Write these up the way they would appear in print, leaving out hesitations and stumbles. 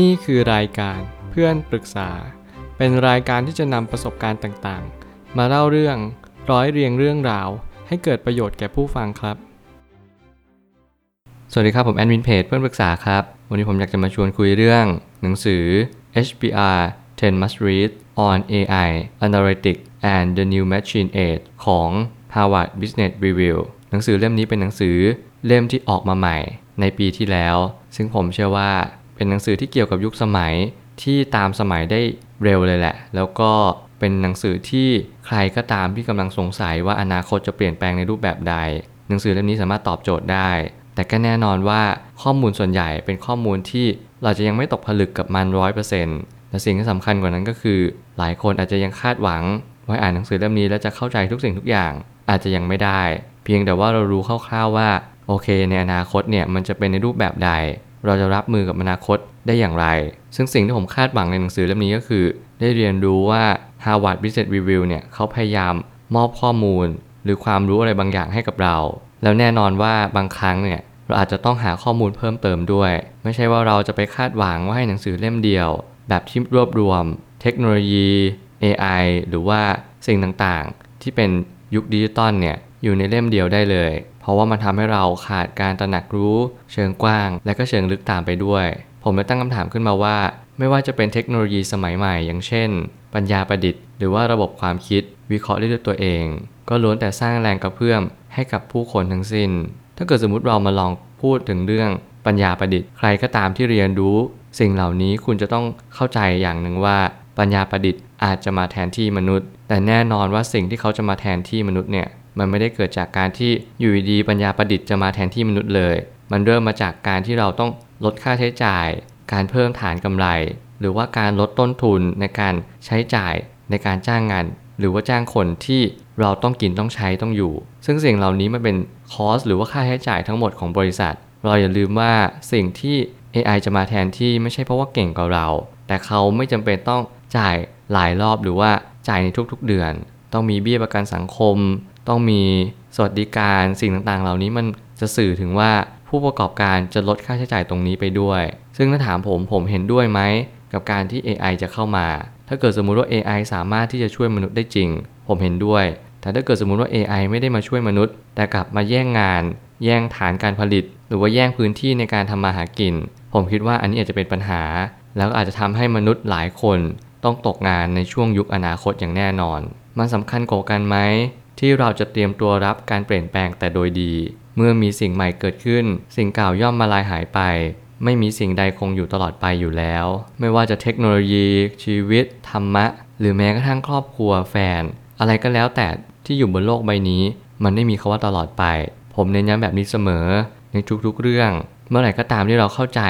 นี่คือรายการเพื่อนปรึกษาเป็นรายการที่จะนำประสบการณ์ต่างๆมาเล่าเรื่องร้อยเรียงเรื่องราวให้เกิดประโยชน์แก่ผู้ฟังครับสวัสดีครับผมแอดมินเพจเพื่อนปรึกษาครับวันนี้ผมอยากจะมาชวนคุยเรื่องหนังสือ HBR 10 Must Read on AI Analytics and the New Machine Age ของ Harvard Business Review หนังสือเล่มนี้เป็นหนังสือเล่มที่ออกมาใหม่ในปีที่แล้วซึ่งผมเชื่อว่าเป็นหนังสือที่เกี่ยวกับยุคสมัยที่ตามสมัยได้เร็วเลยแหละแล้วก็เป็นหนังสือที่ใครก็ตามที่กำลังสงสัยว่าอนาคตจะเปลี่ยนแปลงในรูปแบบใดหนังสือเล่มนี้สามารถตอบโจทย์ได้แต่ก็แน่นอนว่าข้อมูลส่วนใหญ่เป็นข้อมูลที่เราจะยังไม่ตกผลึกกับมัน 100% และสิ่งที่สำคัญกว่านั้นก็คือหลายคนอาจจะยังคาดหวังว่าอ่านหนังสือเล่มนี้แล้วจะเข้าใจทุกสิ่งทุกอย่างอาจจะยังไม่ได้เพียงแต่ว่าเรารู้คร่าวๆว่าโอเคในอนาคตเนี่ยมันจะเป็นในรูปแบบใดเราจะรับมือกับอนาคตได้อย่างไรซึ่งสิ่งที่ผมคาดหวังในหนังสือเล่มนี้ก็คือได้เรียนรู้ว่า Harvard Business Review เนี่ยเขาพยายามมอบข้อมูลหรือความรู้อะไรบางอย่างให้กับเราแล้วแน่นอนว่าบางครั้งเนี่ยเราอาจจะต้องหาข้อมูลเพิ่มเติมด้วยไม่ใช่ว่าเราจะไปคาดหวังว่าให้หนังสือเล่มเดียวแบบที่รวบรวมเทคโนโลยี AI หรือว่าสิ่งต่างๆที่เป็นยุคดิจิตอลเนี่ยอยู่ในเล่มเดียวได้เลยเพราะว่ามันทำให้เราขาดการตระหนักรู้เชิงกว้างและก็เชิงลึกตามไปด้วยผมเลยตั้งคำถามขึ้นมาว่าไม่ว่าจะเป็นเทคโนโลยีสมัยใหม่อย่างเช่นปัญญาประดิษฐ์หรือว่าระบบความคิดวิเคราะห์ด้วยตัวเองก็ล้วนแต่สร้างแรงกระเพื่อมให้กับผู้คนทั้งสิ้นถ้าเกิดสมมุติเรามาลองพูดถึงเรื่องปัญญาประดิษฐ์ใครก็ตามที่เรียนรู้สิ่งเหล่านี้คุณจะต้องเข้าใจอย่างหนึ่งว่าปัญญาประดิษฐ์อาจจะมาแทนที่มนุษย์แต่แน่นอนว่าสิ่งที่เขาจะมาแทนที่มนุษย์เนี่ยมันไม่ได้เกิดจากการที่อยู่ดีปัญญาประดิษฐ์จะมาแทนที่มนุษย์เลยมันเริ่มมาจากการที่เราต้องลดค่าใช้จ่ายการเพิ่มฐานกำไรหรือว่าการลดต้นทุนในการใช้จ่ายในการจ้างงานหรือว่าจ้างคนที่เราต้องกินต้องใช้ต้องอยู่ซึ่งสิ่งเหล่านี้มันเป็นคอสหรือว่าค่าใช้จ่ายทั้งหมดของบริษัทเราอย่าลืมว่าสิ่งที่ AI จะมาแทนที่ไม่ใช่เพราะว่าเก่งกว่าเราแต่เขาไม่จำเป็นต้องจ่ายหลายรอบหรือว่าจ่ายในทุกๆเดือนต้องมีเบี้ยประกันสังคมต้องมีสวัสดิการสิ่งต่างๆเหล่านี้มันจะสื่อถึงว่าผู้ประกอบการจะลดค่าใช้จ่ายตรงนี้ไปด้วยซึ่งถ้าถามผมเห็นด้วยไหมกับการที่ AI จะเข้ามาถ้าเกิดสมมุติว่า AI สามารถที่จะช่วยมนุษย์ได้จริงผมเห็นด้วยแต่ถ้าเกิดสมมุติว่า AI ไม่ได้มาช่วยมนุษย์แต่กลับมาแย่งงานแย่งฐานการผลิตหรือว่าแย่งพื้นที่ในการทำมาหากินผมคิดว่าอันนี้อาจจะเป็นปัญหาแล้วอาจจะทำให้มนุษย์หลายคนต้องตกงานในช่วงยุคอนาคตอย่างแน่นอนมันสำคัญกว่ากันไหมที่เราจะเตรียมตัวรับการเปลี่ยนแปลงแต่โดยดีเมื่อมีสิ่งใหม่เกิดขึ้นสิ่งเก่าย่อมมาลายหายไปไม่มีสิ่งใดคงอยู่ตลอดไปอยู่แล้วไม่ว่าจะเทคโนโลยีชีวิตธรรมะหรือแม้กระทั่งครอบครัวแฟนอะไรก็แล้วแต่ที่อยู่บนโลกใบนี้มันไม่มีคำว่าตลอดไปผมเน้นย้ำแบบนี้เสมอในทุกๆเรื่องเมื่อไหร่ก็ตามที่เราเข้าใจ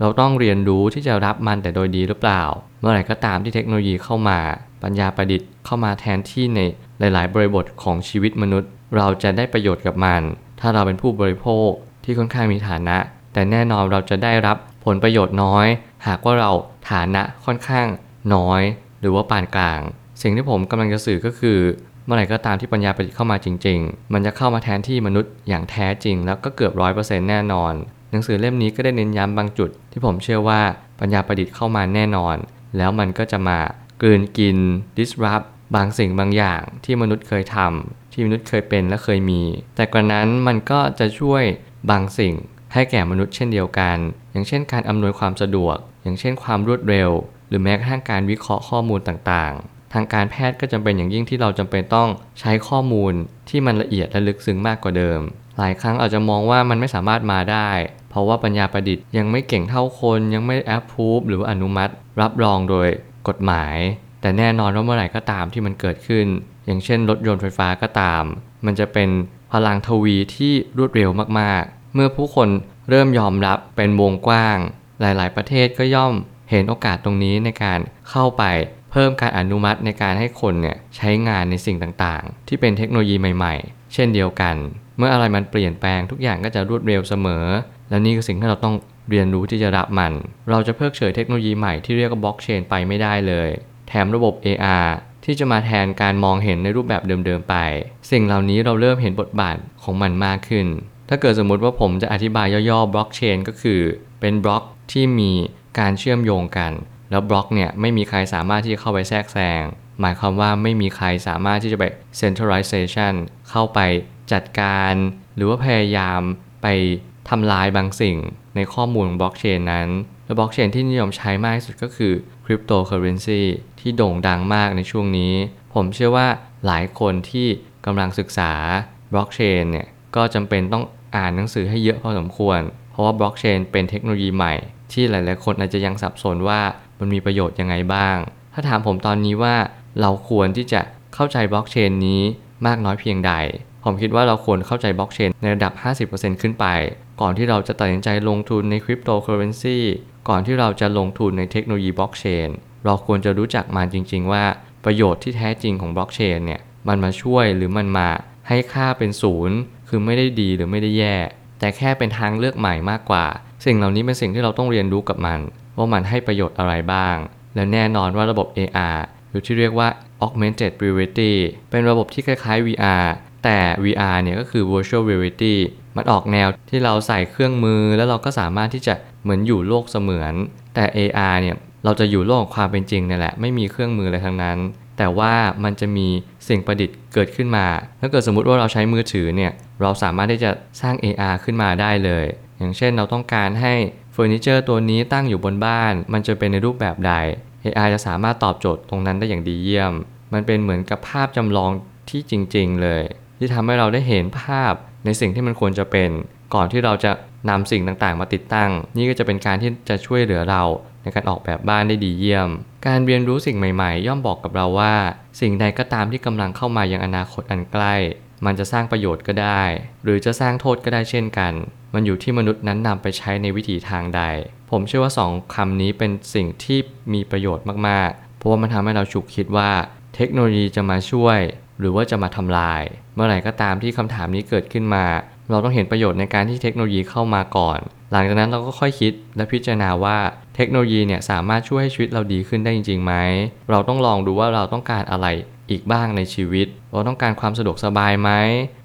เราต้องเรียนรู้ที่จะรับมันแต่โดยดีหรือเปล่าเมื่อไหร่ก็ตามที่เทคโนโลยีเข้ามาปัญญาประดิษฐ์เข้ามาแทนที่ในหลายๆบริบทของชีวิตมนุษย์เราจะได้ประโยชน์กับมันถ้าเราเป็นผู้บริโภคที่ค่อนข้างมีฐานะแต่แน่นอนเราจะได้รับผลประโยชน์น้อยหากว่าเราฐานะค่อนข้างน้อยหรือว่าปานกลางสิ่งที่ผมกำลังจะสื่อก็คือเมื่อไหร่ก็ตามที่ปัญญาประดิษฐ์เข้ามาจริงๆมันจะเข้ามาแทนที่มนุษย์อย่างแท้จริงแล้วก็เกือบ 100% แน่นอนหนังสือเล่มนี้ก็ได้เน้นย้ำบางจุดที่ผมเชื่อว่าปัญญาประดิษฐ์เข้ามาแน่นอนแล้วมันก็จะมากลืนกิน disrupt บางสิ่งบางอย่างที่มนุษย์เคยทำที่มนุษย์เคยเป็นและเคยมีแต่กว่านั้นมันก็จะช่วยบางสิ่งให้แก่มนุษย์เช่นเดียวกันอย่างเช่นการอำนวยความสะดวกอย่างเช่นความรวดเร็วหรือแม้กระทั่งการวิเคราะห์ข้อมูลต่างๆทางการแพทย์ก็จำเป็นอย่างยิ่งที่เราจำเป็นต้องใช้ข้อมูลที่มันละเอียดและลึกซึ้งมากกว่าเดิมหลายครั้งอาจจะมองว่ามันไม่สามารถมาได้เพราะว่าปัญญาประดิษฐ์ยังไม่เก่งเท่าคนยังไม่แอปพูฟหรืออนุมัติรับรองโดยกฎหมายแต่แน่นอนว่าเมื่อไหร่ก็ตามที่มันเกิดขึ้นอย่างเช่นรถยนต์ไฟฟ้าก็ตามมันจะเป็นพลังทวีที่รวดเร็วมากๆเมื่อผู้คนเริ่มยอมรับเป็นวงกว้างหลายๆประเทศก็ย่อมเห็นโอกาสตรงนี้ในการเข้าไปเพิ่มการอนุมัติในการให้คนเนี่ยใช้งานในสิ่งต่างๆที่เป็นเทคโนโลยีใหม่ๆเช่นเดียวกันเมื่ออะไรมันเปลี่ยนแปลงทุกอย่างก็จะรวดเร็วเสมอและนี่คือสิ่งที่เราต้องเรียนรู้ที่จะรับมันเราจะเพิกเฉยเทคโนโลยีใหม่ที่เรียกว่าบล็อกเชนไปไม่ได้เลยแถมระบบ AR ที่จะมาแทนการมองเห็นในรูปแบบเดิมๆไปสิ่งเหล่านี้เราเริ่มเห็นบทบาทของมันมากขึ้นถ้าเกิดสมมุติว่าผมจะอธิบายย่อๆบล็อกเชนก็คือเป็นบล็อกที่มี การเชื่อมโยงกันแล้วบล็อกเนี่ยไม่มีใครสามารถที่จะเข้าไปแทรกแซงหมายความว่าไม่มีใครสามารถที่จะไป centralization เข้าไปจัดการหรือว่าพยายามไปทำลายบางสิ่งในข้อมูลของบล็อกเชนนั้นและบล็อกเชนที่นิยมใช้มากที่สุดก็คือ cryptocurrency ที่โด่งดังมากในช่วงนี้ผมเชื่อว่าหลายคนที่กำลังศึกษาบล็อกเชนเนี่ยก็จำเป็นต้องอ่านหนังสือให้เยอะพอสมควรเพราะว่าบล็อกเชนเป็นเทคโนโลยีใหม่ที่หลายๆคนอาจจะยังสับสนว่ามันมีประโยชน์ยังไงบ้างถ้าถามผมตอนนี้ว่าเราควรที่จะเข้าใจบล็อกเชนนี้มากน้อยเพียงใดผมคิดว่าเราควรเข้าใจบล็อกเชนในระดับ 50% ขึ้นไปก่อนที่เราจะตัดสินใจลงทุนในคริปโตเคอเรนซีก่อนที่เราจะลงทุนในเทคโนโลยีบล็อกเชนเราควรจะรู้จักมันจริงๆว่าประโยชน์ที่แท้จริงของบล็อกเชนเนี่ยมันมาช่วยหรือมันมาให้ค่าเป็นศูนย์คือไม่ได้ดีหรือไม่ได้แย่แต่แค่เป็นทางเลือกใหม่มากกว่าสิ่งเหล่านี้เป็นสิ่งที่เราต้องเรียนรู้กับมันว่ามันให้ประโยชน์อะไรบ้างและแน่นอนว่าระบบ AR หรือที่เรียกว่า Augmented Reality เป็นระบบที่คล้ายๆ VR แต่ VR เนี่ยก็คือ Virtual Reality มันออกแนวที่เราใส่เครื่องมือแล้วเราก็สามารถที่จะเหมือนอยู่โลกเสมือนแต่ AR เนี่ยเราจะอยู่โลกของความเป็นจริงนี่แหละไม่มีเครื่องมืออะไรทั้งนั้นแต่ว่ามันจะมีสิ่งประดิษฐ์เกิดขึ้นมาถ้าเกิดสมมุติว่าเราใช้มือถือเนี่ยเราสามารถที่จะสร้าง AR ขึ้นมาได้เลยอย่างเช่นเราต้องการให้เฟอร์นิเจอร์ตัวนี้ตั้งอยู่บนบ้านมันจะเป็นในรูปแบบใด AR จะสามารถตอบโจทย์ตรงนั้นได้อย่างดีเยี่ยมมันเป็นเหมือนกับภาพจำลองที่จริงๆเลยที่ทำให้เราได้เห็นภาพในสิ่งที่มันควรจะเป็นก่อนที่เราจะนำสิ่งต่างๆมาติดตั้งนี่ก็จะเป็นการที่จะช่วยเหลือเราในการออกแบบบ้านได้ดีเยี่ยมการเรียนรู้สิ่งใหม่ๆย่อมบอกกับเราว่าสิ่งใดก็ตามที่กำลังเข้ามายังอนาคตอันใกล้มันจะสร้างประโยชน์ก็ได้หรือจะสร้างโทษก็ได้เช่นกันมันอยู่ที่มนุษย์นั้นนำไปใช้ในวิถีทางใดผมเชื่อว่า2คำนี้เป็นสิ่งที่มีประโยชน์มากๆเพราะว่ามันทำให้เราฉุกคิดว่าเทคโนโลยีจะมาช่วยหรือว่าจะมาทำลายเมื่อไหร่ก็ตามที่คำถามนี้เกิดขึ้นมาเราต้องเห็นประโยชน์ในการที่เทคโนโลยีเข้ามาก่อนหลังจากนั้นเราก็ค่อยคิดและพิจารณาว่าเทคโนโลยีเนี่ยสามารถช่วยให้ชีวิตเราดีขึ้นได้จริงๆไหมเราต้องลองดูว่าเราต้องการอะไรอีกบ้างในชีวิตเราต้องการความสะดวกสบายไหม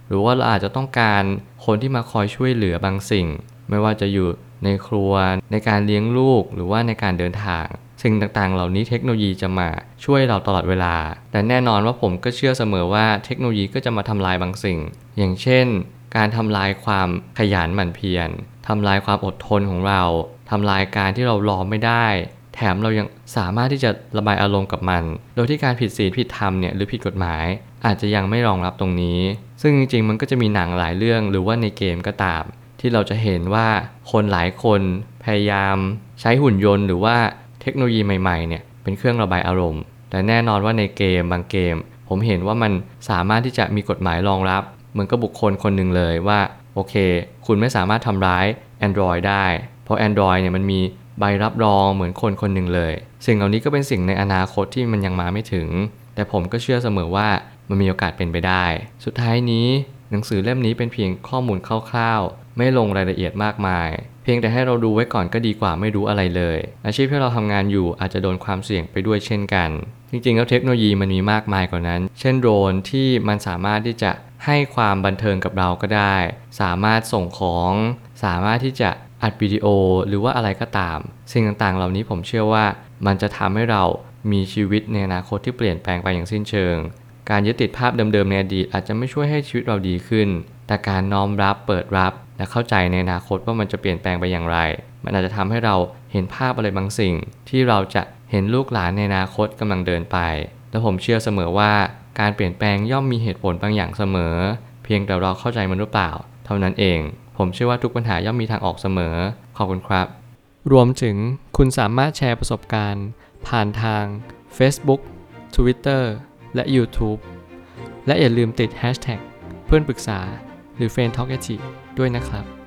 หรือว่าเราอาจจะต้องการคนที่มาคอยช่วยเหลือบางสิ่งไม่ว่าจะอยู่ในครัวในการเลี้ยงลูกหรือว่าในการเดินทางสิ่งต่างๆเหล่านี้เทคโนโลยีจะมาช่วยเราตลอดเวลาแต่แน่นอนว่าผมก็เชื่อเสมอว่าเทคโนโลยีก็จะมาทำลายบางสิ่งอย่างเช่นการทำลายความขยันหมั่นเพียรทำลายความอดทนของเราทำลายการที่เรารอไม่ได้แถมเรายังสามารถที่จะระบายอารมณ์กับมันโดยที่การผิดศีลผิดธรรมเนี่ยหรือผิดกฎหมายอาจจะยังไม่รองรับตรงนี้ซึ่งจริงๆมันก็จะมีหนังหลายเรื่องหรือว่าในเกมก็ตามที่เราจะเห็นว่าคนหลายคนพยายามใช้หุ่นยนต์หรือว่าเทคโนโลยีใหม่ๆเนี่ยเป็นเครื่องระบายอารมณ์แต่แน่นอนว่าในเกมบางเกมผมเห็นว่ามันสามารถที่จะมีกฎหมายรองรับเหมือนกับบุคคลคนหนึ่งเลยว่าโอเคคุณไม่สามารถทำร้าย Android ได้เพราะ Android เนี่ยมันมีใบรับรองเหมือนคนคนหนึ่งเลยสิ่งเหล่านี้ก็เป็นสิ่งในอนาคตที่มันยังมาไม่ถึงแต่ผมก็เชื่อเสมอว่ามันมีโอกาสเป็นไปได้สุดท้ายนี้หนังสือเล่มนี้เป็นเพียงข้อมูลคร่าวๆไม่ลงรายละเอียดมากมายเพียงแต่ให้เราดูไว้ก่อนก็ดีกว่าไม่รู้อะไรเลยอาชีพที่เราทำงานอยู่อาจจะโดนความเสี่ยงไปด้วยเช่นกันจริงๆแล้วเทคโนโลยีมันมีมากมายกว่านั้นเช่นโดรนที่มันสามารถที่จะให้ความบันเทิงกับเราก็ได้สามารถส่งของสามารถที่จะอัดวิดีโอหรือว่าอะไรก็ตามสิ่งต่างๆเหล่านี้ผมเชื่อว่ามันจะทำให้เรามีชีวิตในอนาคตที่เปลี่ยนแปลงไปอย่างสิ้นเชิงการยึดติดภาพเดิมๆในอดีตอาจจะไม่ช่วยให้ชีวิตเราดีขึ้นแต่การน้อมรับเปิดรับและเข้าใจในอนาคตว่ามันจะเปลี่ยนแปลงไปอย่างไรมันอาจจะทำให้เราเห็นภาพอะไรบางสิ่งที่เราจะเห็นลูกหลานในอนาคตกำลังเดินไปและผมเชื่อเสมอว่าการเปลี่ยนแปลงย่อมมีเหตุผลบางอย่างเสมอเพียงแต่เราเข้าใจมันหรือเปล่าเท่านั้นเองผมเชื่อว่าทุกปัญหาย่อมมีทางออกเสมอขอบคุณครับรวมถึงคุณสามารถแชร์ประสบการณ์ผ่านทาง Facebook Twitter และ YouTube และอย่าลืมติด Hashtag เพื่อนปรึกษาหรือ Friend Talk ด้วยนะครับ